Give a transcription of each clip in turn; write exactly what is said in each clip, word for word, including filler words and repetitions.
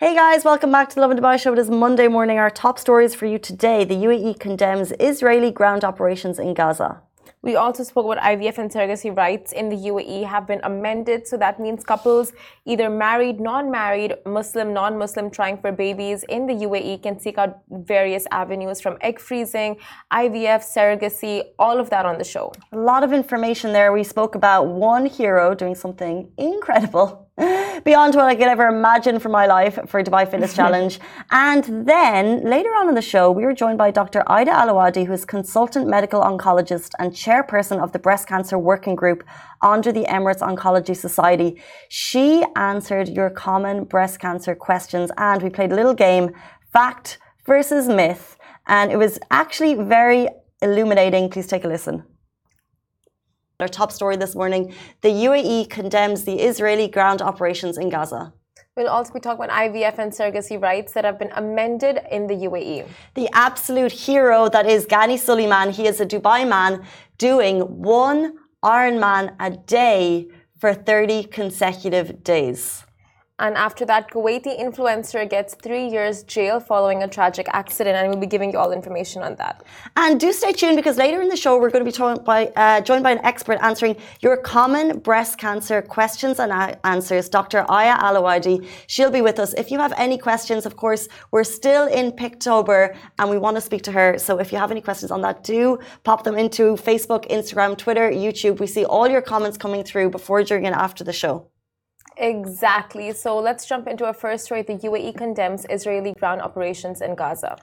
Hey guys, welcome back to The Love and Dubai Show. It is Monday morning. Our top stories for you today. The U A E condemns Israeli ground operations in Gaza. We also spoke about I V F and surrogacy rights in the U A E have been amended. So that means couples, either married, non-married, Muslim, non-Muslim, trying for babies in the U A E can seek out various avenues from egg freezing, I V F, surrogacy, all of that on the show. A lot of information there. We spoke about one hero doing something incredible. Beyond what I could ever imagine for my life for Dubai Fitness Challenge. And then later on in the show, we were joined by Doctor Aydah Al Awadhi, who is consultant medical oncologist and chairperson of the breast cancer working group under the Emirates Oncology Society. She answered your common breast cancer questions, and we played a little game, fact versus myth. And it was actually very illuminating. Please take a listen. Our top story this morning, the U A E condemns the Israeli ground operations in Gaza. We'll also be talking about I V F and surrogacy rights that have been amended in the U A E. The absolute hero that is Ghani Suleiman. He is a Dubai man doing one Iron Man a day for thirty consecutive days. And after that, Kuwaiti influencer gets three years jail following a tragic accident. And we'll be giving you all information on that. And do stay tuned, because later in the show, we're going to be joined by, uh, joined by an expert answering your common breast cancer questions and answers, Doctor Aydah Al Awadhi. She'll be with us. If you have any questions, of course, we're still in Pictober and we want to speak to her. So if you have any questions on that, do pop them into Facebook, Instagram, Twitter, YouTube. We see all your comments coming through before, during and after the show. Exactly. So let's jump into our first story. The U A E condemns Israeli ground operations in Gaza.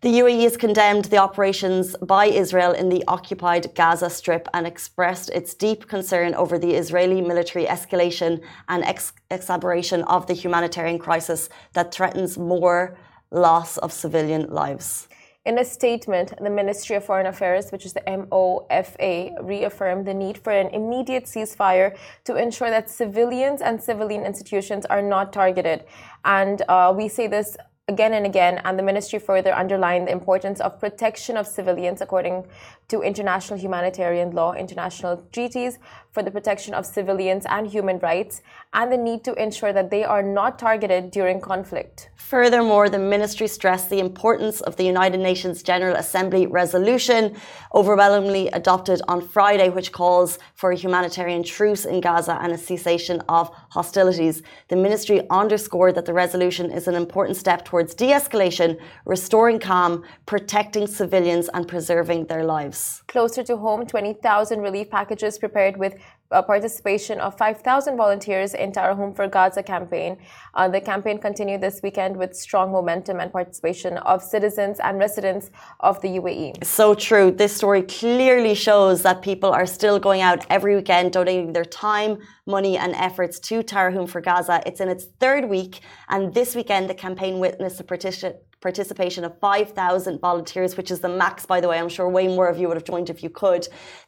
The U A E has condemned the operations by Israel in the occupied Gaza Strip and expressed its deep concern over the Israeli military escalation and ex- exacerbation of the humanitarian crisis that threatens more loss of civilian lives. In a statement, the Ministry of Foreign Affairs, which is the M O F A, reaffirmed the need for an immediate ceasefire to ensure that civilians and civilian institutions are not targeted. And uh, we say this again and again, and the ministry further underlined the importance of protection of civilians according to international humanitarian law, international treaties for the protection of civilians and human rights, and the need to ensure that they are not targeted during conflict. Furthermore, the ministry stressed the importance of the United Nations General Assembly resolution overwhelmingly adopted on Friday, which calls for a humanitarian truce in Gaza and a cessation of hostilities. The ministry underscored that the resolution is an important step towards de-escalation, restoring calm, protecting civilians and preserving their lives. Closer to home, twenty thousand relief packages prepared with Uh, participation of five thousand volunteers in Tarahum for Gaza campaign. Uh, the campaign continued this weekend with strong momentum and participation of citizens and residents of the U A E. So true. This story clearly shows that people are still going out every weekend, donating their time, money and efforts to Tarahum for Gaza. It's in its third week, and this weekend the campaign witnessed the participation participation of five thousand volunteers, which is the max, by the way. I'm sure way more of you would have joined if you could.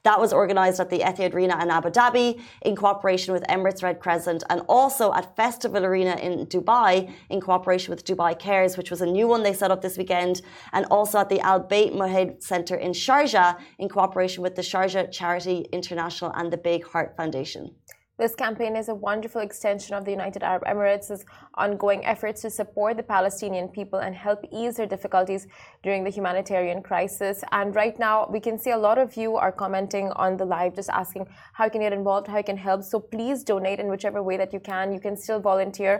That was organised at the Etihad Arena in Abu Dhabi in cooperation with Emirates Red Crescent, and also at Festival Arena in Dubai in cooperation with Dubai Cares, which was a new one they set up this weekend, and also at the Al Bait Mohed Centre in Sharjah in cooperation with the Sharjah Charity International and the Big Heart Foundation. This campaign is a wonderful extension of the United Arab Emirates' ongoing efforts to support the Palestinian people and help ease their difficulties during the humanitarian crisis. And right now, we can see a lot of you are commenting on the live, just asking how you can get involved, how you can help. So please donate in whichever way that you can. You can still volunteer.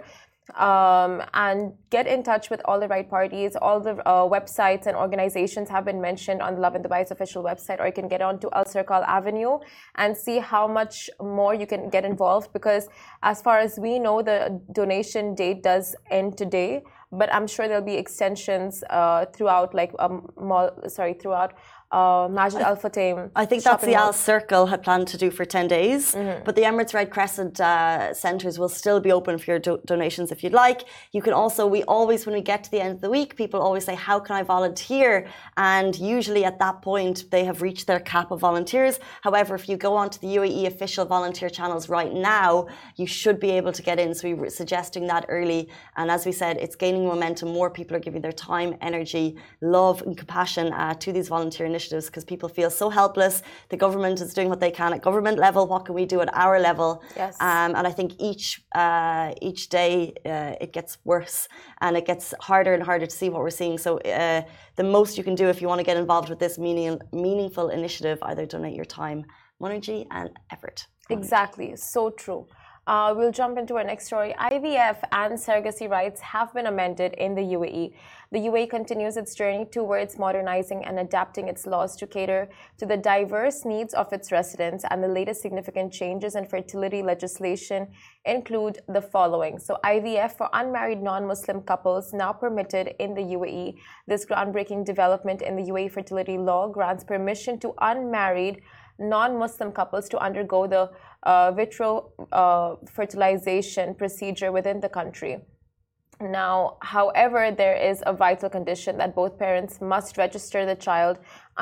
Um, and get in touch with all the right parties. All the uh, websites and organizations have been mentioned on the Love and Dubai's official website, or you can get on to Al Serkal Avenue and see how much more you can get involved, because as far as we know, the donation date does end today, but I'm sure there'll be extensions uh, throughout, like um, mall, sorry, throughout Uh, Majid Al Fataim. I think that's the Al Serkal had planned to do for ten days. Mm-hmm. But the Emirates Red Crescent uh, centres will still be open for your do- donations if you'd like. You can also, we always, when we get to the end of the week, people always say, how can I volunteer? And usually at that point, they have reached their cap of volunteers. However, if you go onto the U A E official volunteer channels right now, you should be able to get in. So we were suggesting that early. And as we said, it's gaining momentum. More people are giving their time, energy, love and compassion uh, to these volunteer initiatives. initiatives because people feel so helpless. The government is doing what they can at government level. What can we do at our level? Yes. Um, and I think each uh, each day uh, it gets worse and it gets harder and harder to see what we're seeing. So uh, the most you can do if you want to get involved with this meaning, meaningful initiative, either donate your time, energy, and effort. Exactly. So true. Uh, we'll jump into our next story. I V F and surrogacy rights have been amended in the U A E. The U A E continues its journey towards modernizing and adapting its laws to cater to the diverse needs of its residents, and the latest significant changes in fertility legislation include the following. So I V F for unmarried non-Muslim couples now permitted in the U A E. This groundbreaking development in the U A E fertility law grants permission to unmarried non-Muslim couples to undergo the uh, vitro uh, fertilization procedure within the country. Now, however, there is a vital condition that both parents must register the child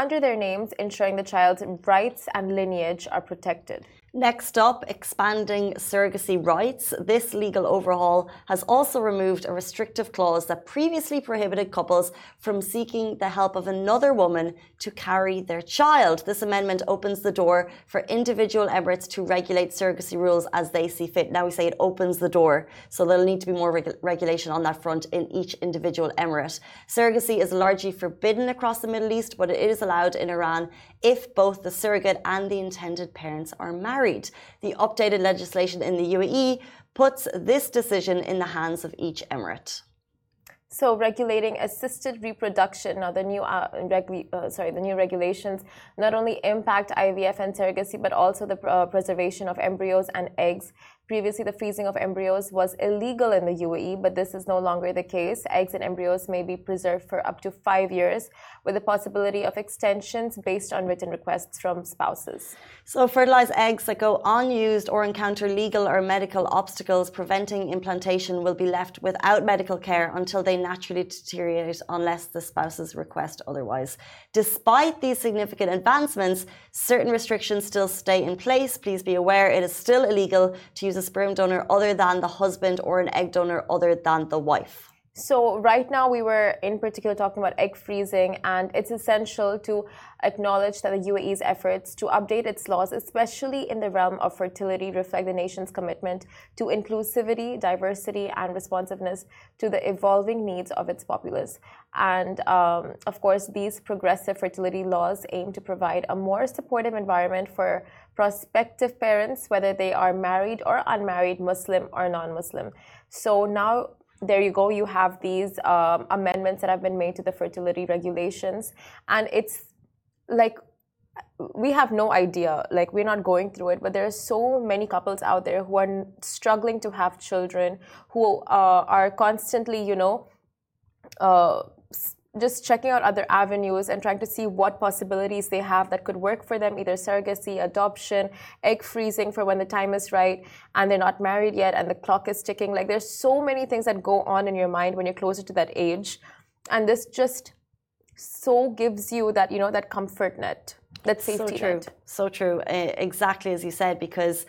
under their names, ensuring the child's rights and lineage are protected. Next up, expanding surrogacy rights. This legal overhaul has also removed a restrictive clause that previously prohibited couples from seeking the help of another woman to carry their child. This amendment opens the door for individual Emirates to regulate surrogacy rules as they see fit. Now we say it opens the door, so there'll need to be more reg- regulation on that front in each individual Emirate. Surrogacy is largely forbidden across the Middle East, but it is allowed in Iran if both the surrogate and the intended parents are married. The updated legislation in the U A E puts this decision in the hands of each emirate. So, regulating assisted reproduction. Now, the new uh, regu- uh, sorry, the new regulations not only impact I V F and surrogacy, but also the uh, preservation of embryos and eggs. Previously, the freezing of embryos was illegal in the U A E, but this is no longer the case. Eggs and embryos may be preserved for up to five years, with the possibility of extensions based on written requests from spouses. So, fertilized eggs that go unused or encounter legal or medical obstacles preventing implantation will be left without medical care until they naturally deteriorate, unless the spouses request otherwise. Despite these significant advancements, certain restrictions still stay in place. Please be aware, it is still illegal to use a sperm donor other than the husband or an egg donor other than the wife. So right now we were in particular talking about egg freezing, and it's essential to acknowledge that the U A E's efforts to update its laws, especially in the realm of fertility, reflect the nation's commitment to inclusivity, diversity, and responsiveness to the evolving needs of its populace. And um, of course, these progressive fertility laws aim to provide a more supportive environment for prospective parents, whether they are married or unmarried, Muslim or non-Muslim. So now, there you go, you have these um, amendments that have been made to the fertility regulations, and it's like we have no idea, like we're not going through it, but there are so many couples out there who are struggling to have children, who uh, are constantly, you know, uh, just checking out other avenues and trying to see what possibilities they have that could work for them, either surrogacy, adoption, egg freezing for when the time is right and they're not married yet and the clock is ticking. Like, there's so many things that go on in your mind when you're closer to that age, and this just so gives you that, you know, that comfort net, that safety net. So true, so true. Uh, exactly as you said, because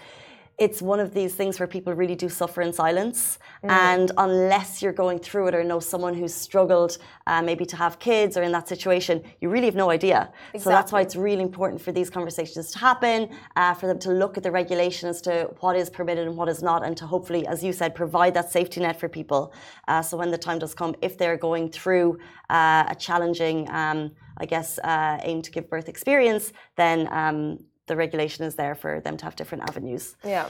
it's one of these things where people really do suffer in silence. Mm. And unless you're going through it or know someone who's struggled uh, maybe to have kids or in that situation, you really have no idea. Exactly. So that's why it's really important for these conversations to happen, uh, for them to look at the regulation as to what is permitted and what is not, and to hopefully, as you said, provide that safety net for people. Uh, so when the time does come, if they're going through uh, a challenging, um, I guess, uh, aim to give birth experience, then Um, the regulation is there for them to have different avenues. Yeah.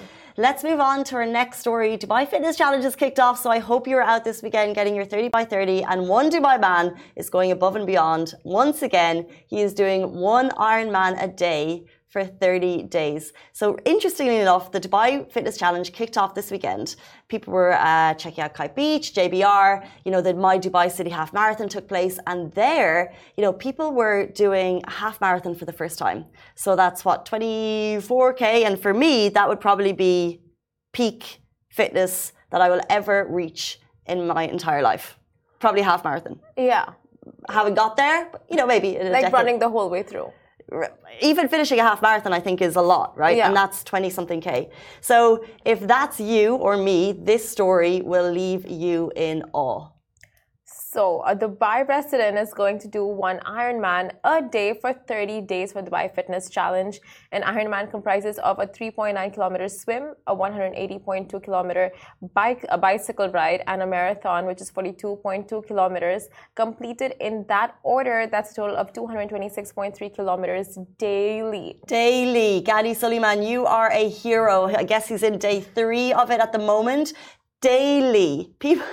Let's move on to our next story. Dubai Fitness Challenge has kicked off, so I hope you were out this weekend getting your thirty by thirty. And one Dubai man is going above and beyond. Once again, he is doing one Iron Man a day for thirty days. So interestingly enough, the Dubai Fitness Challenge kicked off this weekend. People were uh, checking out Kite Beach, J B R, you know, the My Dubai City Half Marathon took place. And there, you know, people were doing a half marathon for the first time. So that's what, twenty-four K? And for me, that would probably be peak fitness that I will ever reach in my entire life. Probably half marathon. Yeah. Haven't got there, but, you know, maybe in a like decade. Running the whole way through. Even finishing a half marathon, I think, is a lot, right? Yeah. And that's twenty-something K. So if that's you or me, this story will leave you in awe. So a Dubai resident is going to do one Ironman a day for thirty days for Dubai Fitness Challenge. An Ironman comprises of a three point nine kilometer swim, a one hundred eighty point two kilometer bike, a bicycle ride, and a marathon, which is forty-two point two kilometers. Completed in that order, that's a total of two hundred twenty-six point three kilometers daily. Daily. Ghani Suleiman, you are a hero. I guess he's in day three of it at the moment. Daily. People,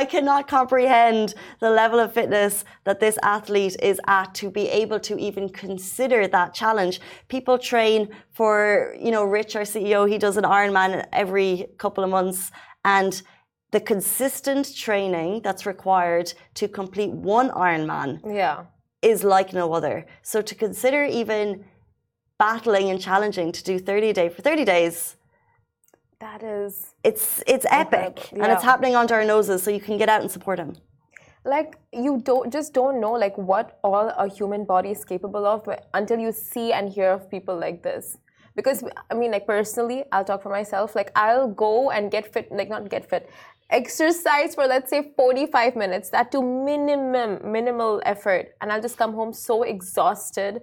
I cannot comprehend the level of fitness that this athlete is at to be able to even consider that challenge. People train for, you know, Rich, our C E O, he does an Ironman every couple of months. And the consistent training that's required to complete one Ironman yeah. is like no other. So to consider even battling and challenging to do thirty a day for thirty days, that is... It's, it's epic. Yeah. And it's happening under our noses, so you can get out and support him. Like, you don't just don't know, like, what all a human body is capable of until you see and hear of people like this. Because, I mean, like, personally, I'll talk for myself. Like, I'll go and get fit. Like, not get fit. Exercise for, let's say, forty-five minutes. That to minimum, minimal effort. And I'll just come home so exhausted.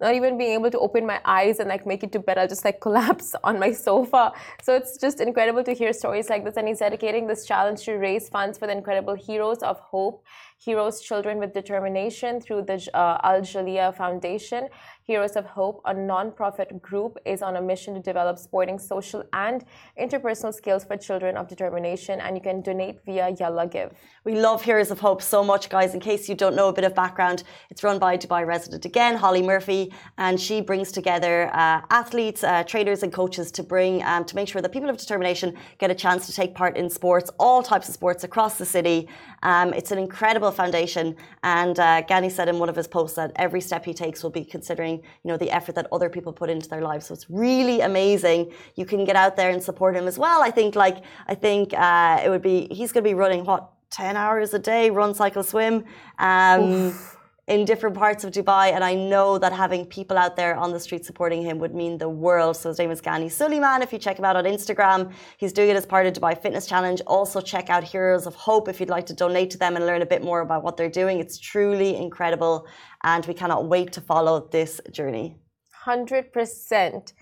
Not even being able to open my eyes and like make it to bed. I'll just like collapse on my sofa. So it's just incredible to hear stories like this. And he's dedicating this challenge to raise funds for the incredible Heroes of Hope, Heroes Children with Determination through the uh, Al Jalila Foundation. Heroes of Hope, a non-profit group, is on a mission to develop sporting, social and interpersonal skills for children of determination. And you can donate via Yalla Give. We love Heroes of Hope so much, guys. In case you don't know a bit of background, it's run by Dubai resident again, Holly Murphy. And she brings together uh, athletes, uh, trainers and coaches to bring um, to make sure that people of determination get a chance to take part in sports, all types of sports across the city. Um, it's an incredible foundation. And uh, Ghani said in one of his posts that every step he takes will be considering, you know, the effort that other people put into their lives. So it's really amazing. You can get out there and support him as well. I think like I think uh, it would be he's going to be running, what, ten hours a day, run, cycle, swim. Um, in different parts of Dubai, and I know that having people out there on the street supporting him would mean the world. So his name is Ghani Suleiman. If you check him out on Instagram, he's doing it as part of Dubai Fitness Challenge. Also check out Heroes of Hope if you'd like to donate to them and learn a bit more about what they're doing. It's truly incredible, and we cannot wait to follow this journey. one hundred percent.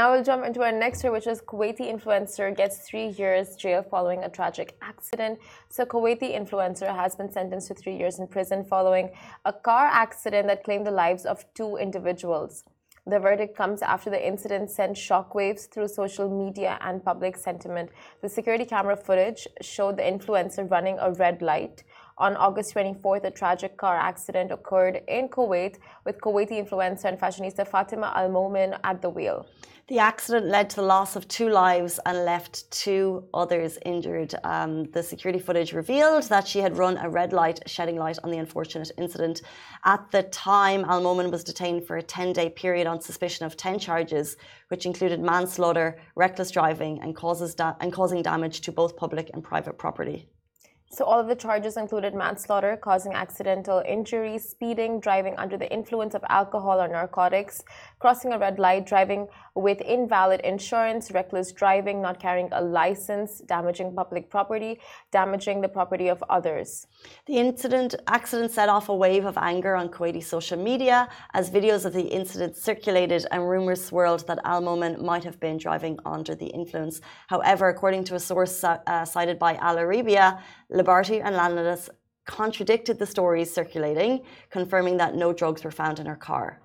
Now we'll jump into our next story, which is Kuwaiti influencer gets three years jail following a tragic accident. So Kuwaiti influencer has been sentenced to three years in prison following a car accident that claimed the lives of two individuals. The verdict comes after the incident sent shockwaves through social media and public sentiment. The security camera footage showed the influencer running a red light. On August twenty-fourth, a tragic car accident occurred in Kuwait with Kuwaiti influencer and fashionista Fatima Al-Momen at the wheel. The accident led to the loss of two lives and left two others injured. Um, the security footage revealed that she had run a red light, shedding light on the unfortunate incident. At the time, Al-Momen was detained for a ten-day period on suspicion of ten charges, which included manslaughter, reckless driving, and, causes da- and causing damage to both public and private property. So all of the charges included manslaughter, causing accidental injury, speeding, driving under the influence of alcohol or narcotics, crossing a red light, driving with invalid insurance, reckless driving, not carrying a license, damaging public property, damaging the property of others. The incident accident set off a wave of anger on Kuwaiti social media as videos of the incident circulated and rumors swirled that Al-Momen might have been driving under the influence. However, according to a source uh, cited by Al Arabia, Liberty and Lanadas contradicted the stories circulating, confirming that no drugs were found in her car.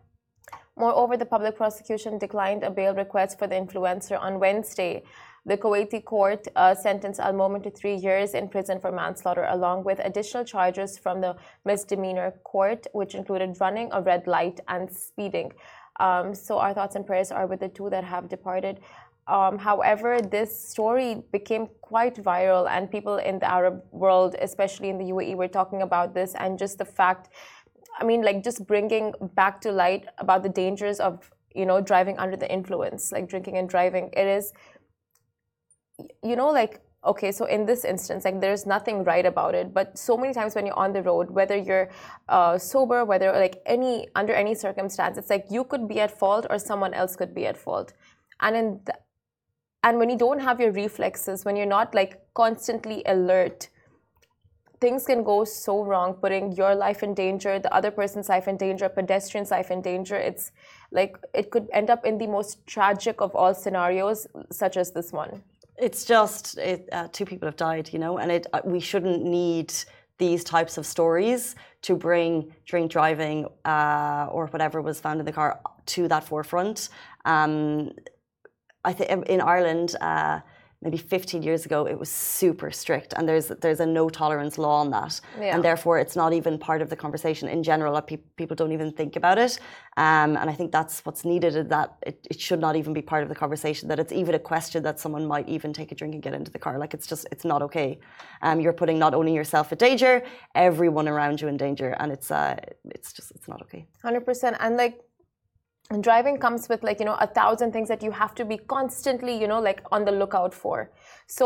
Moreover, the public prosecution declined a bail request for the influencer on Wednesday. The Kuwaiti court uh, sentenced Al-Momen to three years in prison for manslaughter, along with additional charges from the misdemeanor court, which included running a red light and speeding. Um, so our thoughts and prayers are with the two that have departed. Um, however, this story became quite viral, and people in the Arab world, especially in the U A E, were talking about this, and just the fact, I mean, like just bringing back to light about the dangers of, you know, driving under the influence, like drinking and driving. It is, you know, like, okay, so in this instance, like there's nothing right about it, but so many times when you're on the road, whether you're uh, sober, whether like any, under any circumstance, it's like you could be at fault or someone else could be at fault. And in the, And when you don't have your reflexes, when you're not like constantly alert, things can go so wrong, putting your life in danger, the other person's life in danger, pedestrian's life in danger. It's like it could end up in the most tragic of all scenarios, such as this one. It's just it, uh, two people have died, you know, and it uh, we shouldn't need these types of stories to bring drink driving uh, or whatever was found in the car to that forefront. Um, I think in Ireland, uh, maybe fifteen years ago, it was super strict, and there's there's a no tolerance law on that, yeah. and therefore it's not even part of the conversation in general. Pe people don't even think about it, um, and I think that's what's needed. Is that it, it should not even be part of the conversation. That it's even a question that someone might even take a drink and get into the car. Like it's just it's not okay. Um, you're putting not only yourself in danger, everyone around you in danger, and it's uh, it's just it's not okay. one hundred percent, and like. And driving comes with like, you know, a thousand things that you have to be constantly, you know, like on the lookout for. So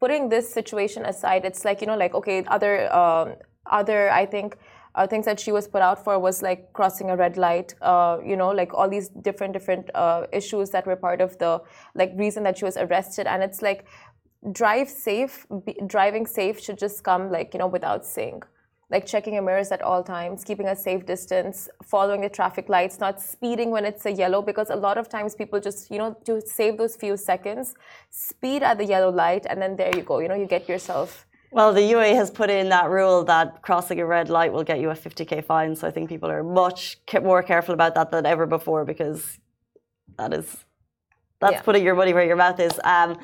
putting this situation aside, it's like, you know, like, okay, other, um, other, I think, uh, things that she was put out for was like crossing a red light, uh, you know, like all these different, different uh, issues that were part of the like reason that she was arrested. And it's like drive safe, be, driving safe should just come like, you know, without saying. Like checking your mirrors at all times, keeping a safe distance, following the traffic lights, not speeding when it's a yellow, because a lot of times people just, you know, to save those few seconds, speed at the yellow light, and then there you go, you know, you get yourself. Well, the U A E has put in that rule that crossing a red light will get you a fifty K fine, so I think people are much more careful about that than ever before, because that is, that's yeah. putting your money where your mouth is. Um,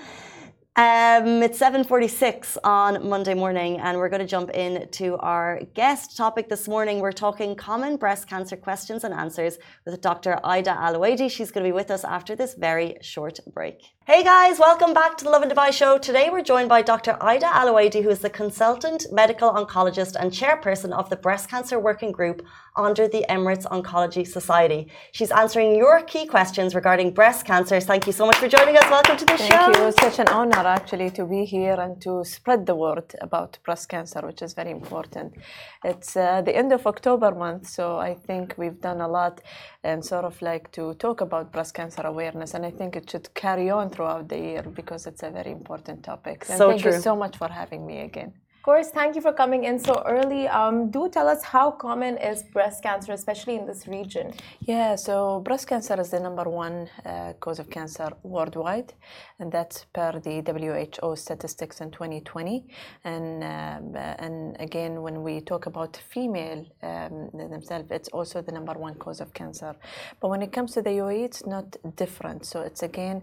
Um, it's seven forty-six on Monday morning, and we're going to jump in to our guest topic this morning. We're talking common breast cancer questions and answers with Doctor Aydah Al Awadhi. She's going to be with us after this very short break. Hey guys, welcome back to the Love and Dubai Show. Today we're joined by Doctor Aydah Al Awadhi, who is the consultant, medical oncologist and chairperson of the Breast Cancer Working Group under the Emirates Oncology Society. She's answering your key questions regarding breast cancer. Thank you so much for joining us. Welcome to the Thank show. Thank you. It's such an honor actually to be here and to spread the word about breast cancer, which is very important. It's uh, the end of October month, so I think we've done a lot and sort of like to talk about breast cancer awareness, and I think it should carry on throughout the year because it's a very important topic. And so thank true. you so much for having me again. Of course, thank you for coming in so early. Um, do tell us how common is breast cancer, especially in this region? Yeah, so breast cancer is the number one uh, cause of cancer worldwide, and that's per the W H O statistics in twenty twenty. And um, and again, when we talk about female um, themselves, it's also the number one cause of cancer. But when it comes to the U A E, it's not different. So it's again,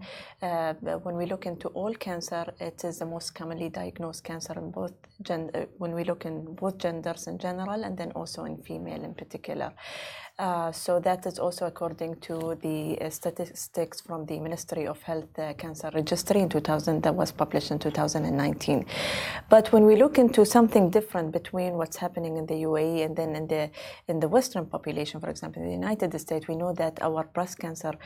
uh, when we look into all cancer, it is the most commonly diagnosed cancer in both. Gender, when we look in both genders in general and then also in female in particular. Uh, so that is also according to the uh, statistics from the Ministry of Health uh, Cancer Registry in two thousand that was published in two thousand nineteen. But when we look into something different between what's happening in the U A E and then in the in the Western population, for example, in the United States, we know that our breast cancer uh,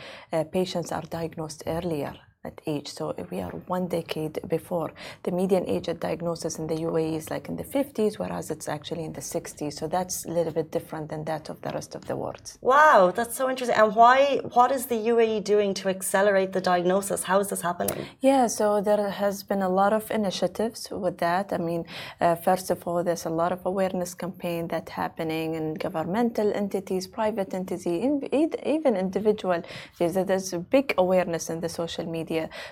patients are diagnosed earlier at age. So we are one decade before. The median age at diagnosis in the U A E is like in the fifties, whereas it's actually in the sixties. So that's a little bit different than that of the rest of the world. Wow, that's so interesting. And why? What is the U A E doing to accelerate the diagnosis? How is this happening? Yeah, so there has been a lot of initiatives with that. I mean, uh, first of all, there's a lot of awareness campaign that's happening in governmental entities, private entities, even individual. There's a big awareness in the social media.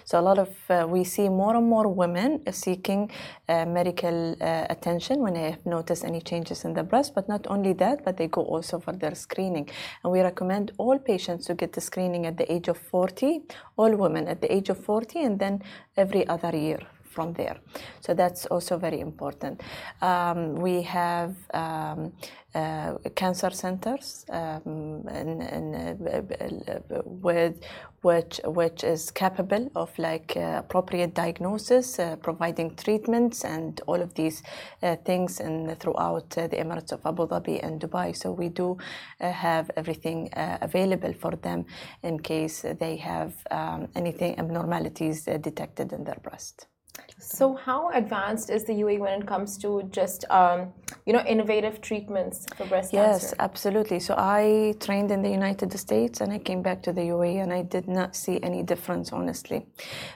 So a lot of uh, we see more and more women seeking uh, medical uh, attention when they have noticed any changes in the breast. But not only that, but they go also for their screening. And we recommend all patients to get the screening at the age of forty, all women at the age of forty, and then every other year from there. So that's also very important. Um, we have um, Uh, cancer centers um, and, and, uh, with, which, which is capable of like uh, appropriate diagnosis, uh, providing treatments and all of these uh, things and throughout uh, the Emirates of Abu Dhabi and Dubai. So we do uh, have everything uh, available for them in case they have um, anything abnormalities uh, detected in their breast. So how advanced is the U A E when it comes to just, um, you know, innovative treatments for breast yes, cancer? Yes, absolutely. So I trained in the United States and I came back to the U A E and I did not see any difference, honestly.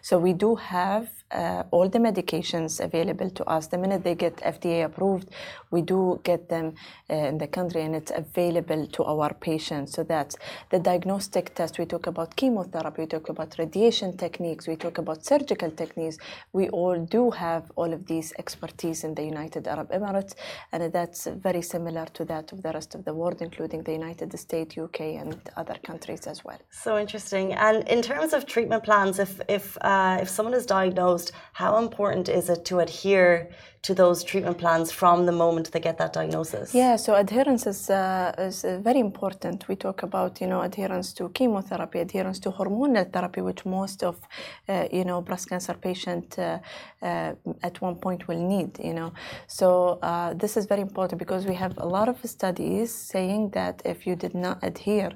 So we do have uh, all the medications available to us. The minute they get F D A approved, we do get them uh, in the country, and it's available to our patients. So that's the diagnostic test. We talk about chemotherapy, we talk about radiation techniques, we talk about surgical techniques. We all do have all of these expertise in the United Arab Emirates, and that's very similar to that of the rest of the world, including the United States, U K, and other countries as well. So interesting. And in terms of treatment plans, if if uh, if someone is diagnosed, how important is it to adhere to those treatment plans from the moment they get that diagnosis? Yeah, so adherence is uh, is very important. We talk about, you know, adherence to chemotherapy, adherence to hormonal therapy, which most of, uh, you know, breast cancer patient uh, uh, at one point will need, you know. So uh, this is very important because we have a lot of studies saying that if you did not adhere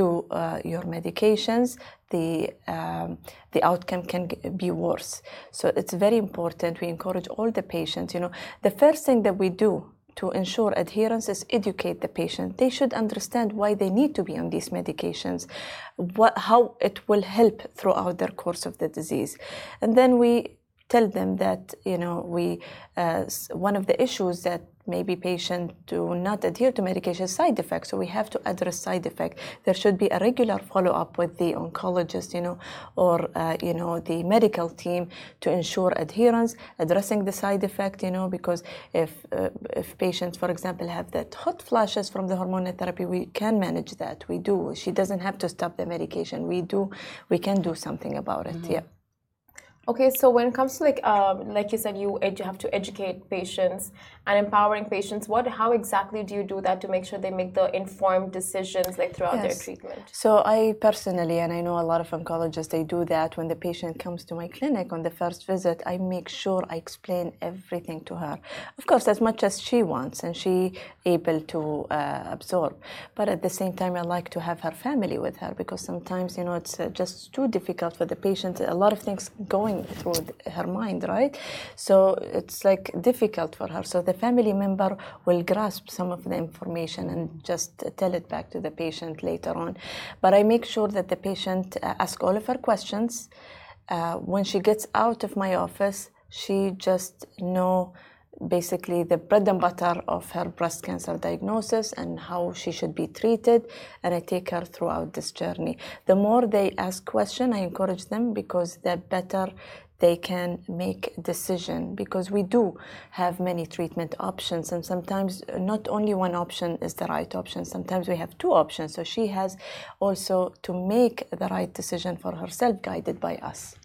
to uh, your medications, the um, the outcome can be worse. So it's very important. We encourage all the patients. You know, the first thing that we do to ensure adherence is educate the patient. They should understand why they need to be on these medications, what, how it will help throughout their course of the disease, and then we tell them that, you know, we uh, one of the issues that maybe patients do not adhere to medication side effects, so we have to address side effects. There should be a regular follow-up with the oncologist, you know, or, uh, you know, the medical team to ensure adherence, addressing the side effect, you know, because if, uh, if patients, for example, have that hot flashes from the hormonal therapy, we can manage that. We do. She doesn't have to stop the medication. We do. We can do something about it. Mm-hmm. Yeah. Okay, so when it comes to, like, um, like you said, you edu- have to educate patients and empowering patients. What, how exactly do you do that to make sure they make the informed decisions, like, throughout yes. their treatment? So I personally, and I know a lot of oncologists, they do that when the patient comes to my clinic on the first visit. I make sure I explain everything to her, of course, as much as she wants and she able to uh, absorb. But at the same time, I like to have her family with her because sometimes, you know, it's just too difficult for the patient. A lot of things going through her mind, right? So it's like difficult for her. So the family member will grasp some of the information and just tell it back to the patient later on. But I make sure that the patient uh, asks all of her questions. Uh, when she gets out of my office, she just knows basically the bread and butter of her breast cancer diagnosis and how she should be treated, and I take her throughout this journey. The more they ask questions, I encourage them, because the better they can make decision, because we do have many treatment options, and sometimes not only one option is the right option. Sometimes we have two options, so she has also to make the right decision for herself, guided by us.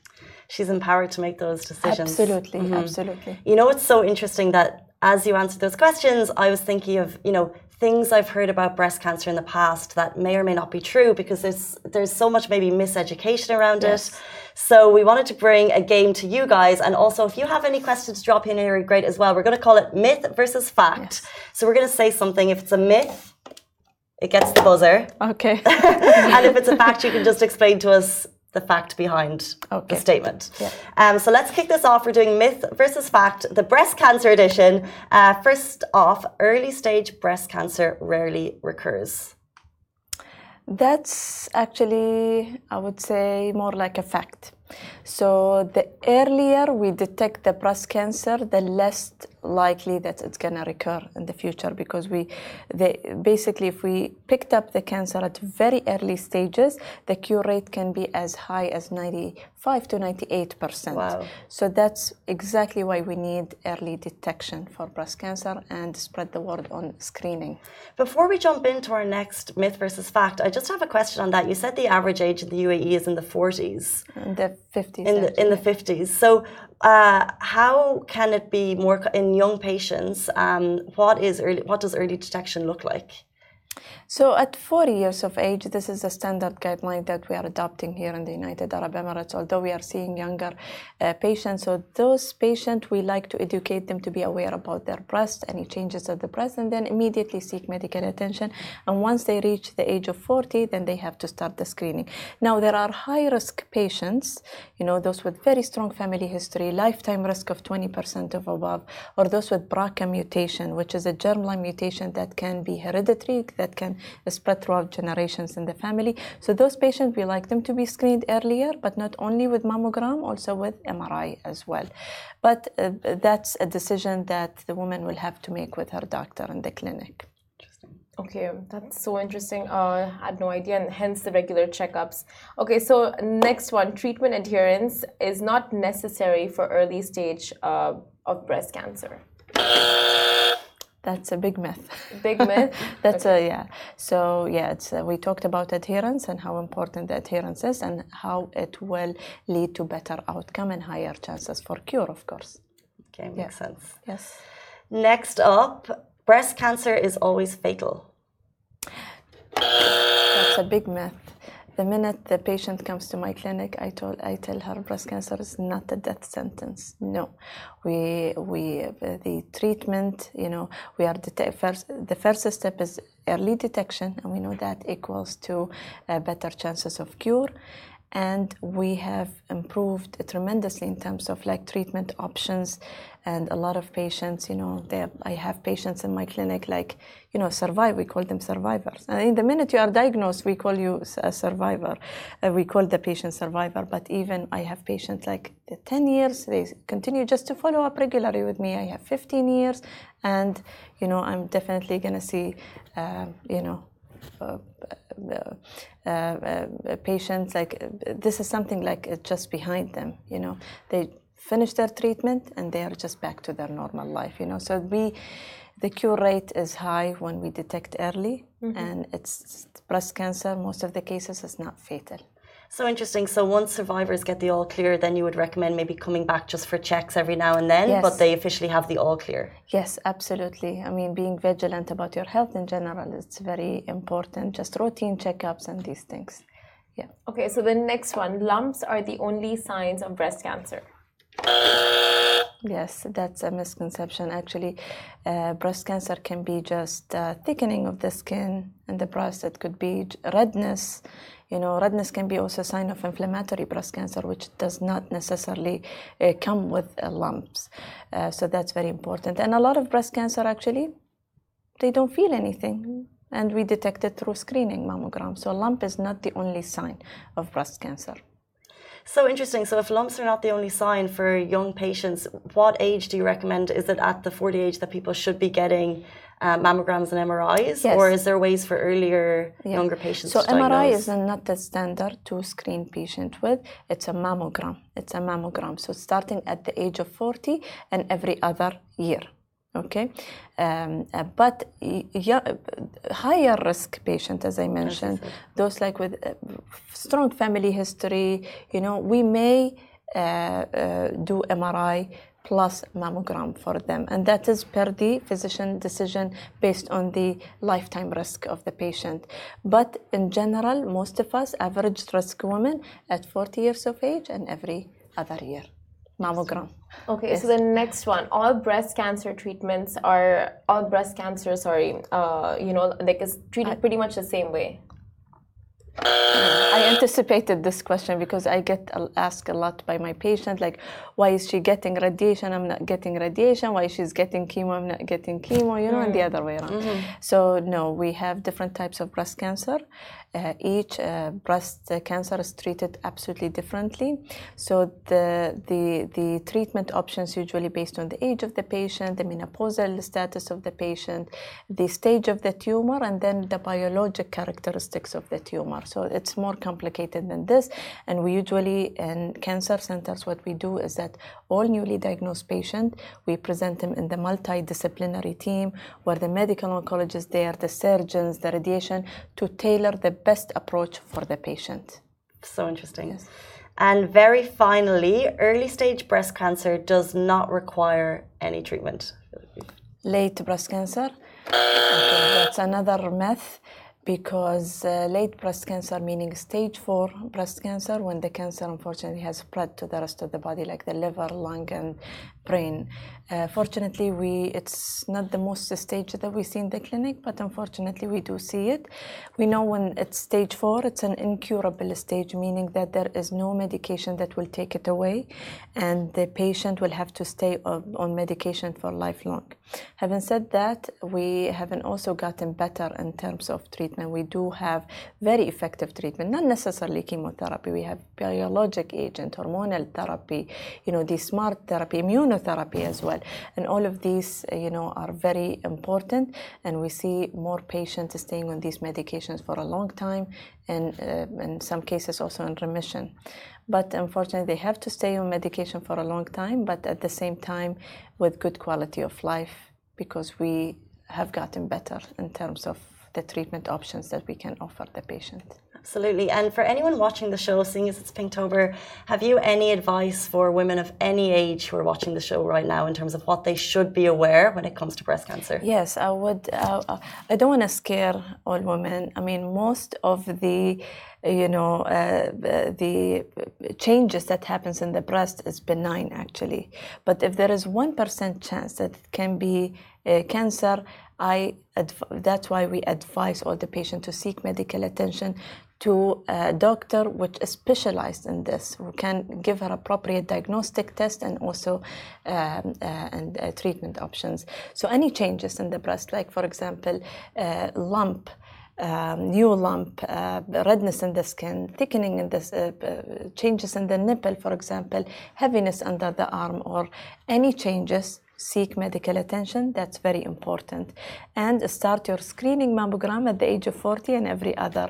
She's empowered to make those decisions. Absolutely, mm-hmm. absolutely. You know, it's so interesting that as you answered those questions, I was thinking of, you know, things I've heard about breast cancer in the past that may or may not be true, because there's there's so much maybe miseducation around yes. it. So we wanted to bring a game to you guys. And also, if you have any questions, drop in here, great as well. We're going to call it myth versus fact. Yes. So we're going to say something. If it's a myth, it gets the buzzer. Okay. And if it's a fact, you can just explain to us the fact behind okay. the statement. Yeah. Um, so let's kick this off. We're doing myth versus fact, the breast cancer edition. Uh, first off, early stage breast cancer rarely recurs. That's actually, I would say, more like a fact. So the earlier we detect the breast cancer, the less likely that it's going to recur in the future, because we they, basically if we picked up the cancer at very early stages, the cure rate can be as high as ninety-five to ninety-eight percent. Wow. So that's exactly why we need early detection for breast cancer and spread the word on screening. Before we jump into our next myth versus fact, I just have a question on that. You said the average age in the U A E is in the forties. In the fifties. In the, in the fifties. So uh, how can it be more in young patients? Um, what is early? What does early detection look like? So at forty years of age, this is a standard guideline that we are adopting here in the United Arab Emirates, although we are seeing younger uh, patients. So those patients, we like to educate them to be aware about their breast, any changes at the breast, and then immediately seek medical attention. And once they reach the age of forty, then they have to start the screening. Now, there are high-risk patients, you know, those with very strong family history, lifetime risk of twenty percent or above, or those with B R C A mutation, which is a germline mutation that can be hereditary, that can spread throughout generations in the family. So those patients, we like them to be screened earlier, but not only with mammogram, also with M R I as well. But uh, that's a decision that the woman will have to make with her doctor in the clinic. Okay, that's so interesting. Uh, I had no idea, and hence the regular checkups. Okay, so next one, treatment adherence is not necessary for early stage uh, of breast cancer. That's a big myth. Big myth? That's okay. a, yeah. So, yeah, it's, uh, we talked about adherence and how important the adherence is and how it will lead to better outcome and higher chances for cure, of course. Okay, makes yeah. sense. Yes. Next up, breast cancer is always fatal. That's a big myth. The minute the patient comes to my clinic, I told I tell her breast cancer is not a death sentence. No, we we the treatment. You know, we are detect first. The first step is early detection, and we know that equals to uh, better chances of cure. And we have improved tremendously in terms of like treatment options, and a lot of patients, you know, they have, I have patients in my clinic like, you know, survive. We call them survivors. And in the minute you are diagnosed, we call you a survivor. Uh, we call the patient survivor. But even I have patients like ten years, they continue just to follow up regularly with me. I have fifteen years, and you know, I'm definitely gonna see, uh, you know. Uh, uh, uh, uh, patients like uh, this is something like uh, just behind them, you know, they finish their treatment and they are just back to their normal life, you know. So we, the cure rate is high when we detect early, mm-hmm. and it's breast cancer. Most of the cases is not fatal. So interesting. So once survivors get the all clear, then you would recommend maybe coming back just for checks every now and then, yes. but they officially have the all clear. Yes, absolutely. I mean, being vigilant about your health in general, it's very important. Just routine checkups and these things. Yeah. Okay, so the next one, lumps are the only signs of breast cancer. Yes, that's a misconception. Actually, uh, breast cancer can be just uh, thickening of the skin and the breast. It could be redness. You know, redness can be also a sign of inflammatory breast cancer, which does not necessarily uh, come with uh, lumps. Uh, so that's very important. And a lot of breast cancer, actually, they don't feel anything. And we detect it through screening mammogram. So lump is not the only sign of breast cancer. So interesting. So if lumps are not the only sign for young patients, what age do you recommend? Is it at the forty age that people should be getting Uh, mammograms and M R Is, yes. or is there ways for earlier, yes. younger patients so to diagnose? M R I is not the standard to screen patient with. It's a mammogram. It's a mammogram. So starting at the age of forty and every other year. Okay, um, uh, but yeah, higher risk patient, as I mentioned, those like with uh, strong family history, you know, we may uh, uh, do M R I plus mammogram for them. And that is per the physician decision based on the lifetime risk of the patient. But in general, most of us, average risk women at forty years of age and every other year, mammogram. Okay, yes. So the next one, all breast cancer treatments are, all breast cancer, sorry, uh, you know, like it's treated pretty much the same way. I anticipated this question because I get asked a lot by my patient, like, why is she getting radiation? I'm not getting radiation. Why is she's getting chemo? I'm not getting chemo, you know, mm. and the other way around. Mm-hmm. So, no, we have different types of breast cancer. Uh, each uh, breast cancer is treated absolutely differently. So the, the, the treatment options usually based on the age of the patient, the menopausal status of the patient, the stage of the tumor, and then the biologic characteristics of the tumor. So it's more complicated than this. And we usually, in cancer centers, what we do is that all newly diagnosed patients, we present them in the multidisciplinary team where the medical oncologist there, the surgeons, the radiation, to tailor the best approach for the patient. So interesting. Yes. And very finally, early stage breast cancer does not require any treatment. Late breast cancer, okay, that's another myth. Because uh, late breast cancer, meaning stage four breast cancer, when the cancer unfortunately has spread to the rest of the body, like the liver, lung, and brain. Uh, fortunately, we it's not the most stage that we see in the clinic, but unfortunately, we do see it. We know when it's stage four, it's an incurable stage, meaning that there is no medication that will take it away, and the patient will have to stay on, on medication for lifelong. Having said that, we haven't also gotten better in terms of treatment. We do have very effective treatment, not necessarily chemotherapy. We have biologic agent, hormonal therapy, you know, the smart therapy, immunotherapy as well. And all of these, you know, are very important. And we see more patients staying on these medications for a long time, and uh, in some cases also in remission. But unfortunately, they have to stay on medication for a long time, but at the same time with good quality of life, because we have gotten better in terms of the treatment options that we can offer the patient. Absolutely. And for anyone watching the show, seeing as it's Pinktober, have you any advice for women of any age who are watching the show right now in terms of what they should be aware when it comes to breast cancer? Yes, I would. Uh, I don't want to scare all women. I mean, most of the you know, uh, the changes that happens in the breast is benign, actually. But if there is one percent chance that it can be uh, cancer, I adv- that's why we advise all the patients to seek medical attention to a doctor which is specialized in this, who can give her appropriate diagnostic test and also um, uh, and uh, treatment options. So any changes in the breast, like for example, uh, lump, Um, new lump, uh, redness in the skin, thickening in the uh, uh, changes in the nipple, for example, heaviness under the arm, or any changes, seek medical attention. That's very important. And start your screening mammogram at the age of forty and every other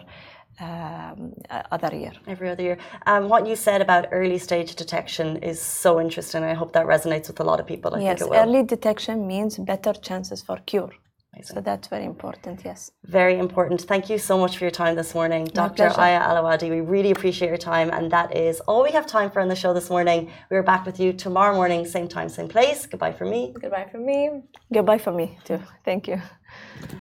Um, other year. Every other year. Um, what you said about early stage detection is so interesting. I hope that resonates with a lot of people. I yes, think it will. Early detection means better chances for cure. Amazing. So that's very important, yes. Very important. Thank you so much for your time this morning, Doctor Aydah Al Awadhi. We really appreciate your time, and that is all we have time for on the show this morning. We're back with you tomorrow morning, same time, same place. Goodbye from me. Goodbye from me. Goodbye from me too. Thank you.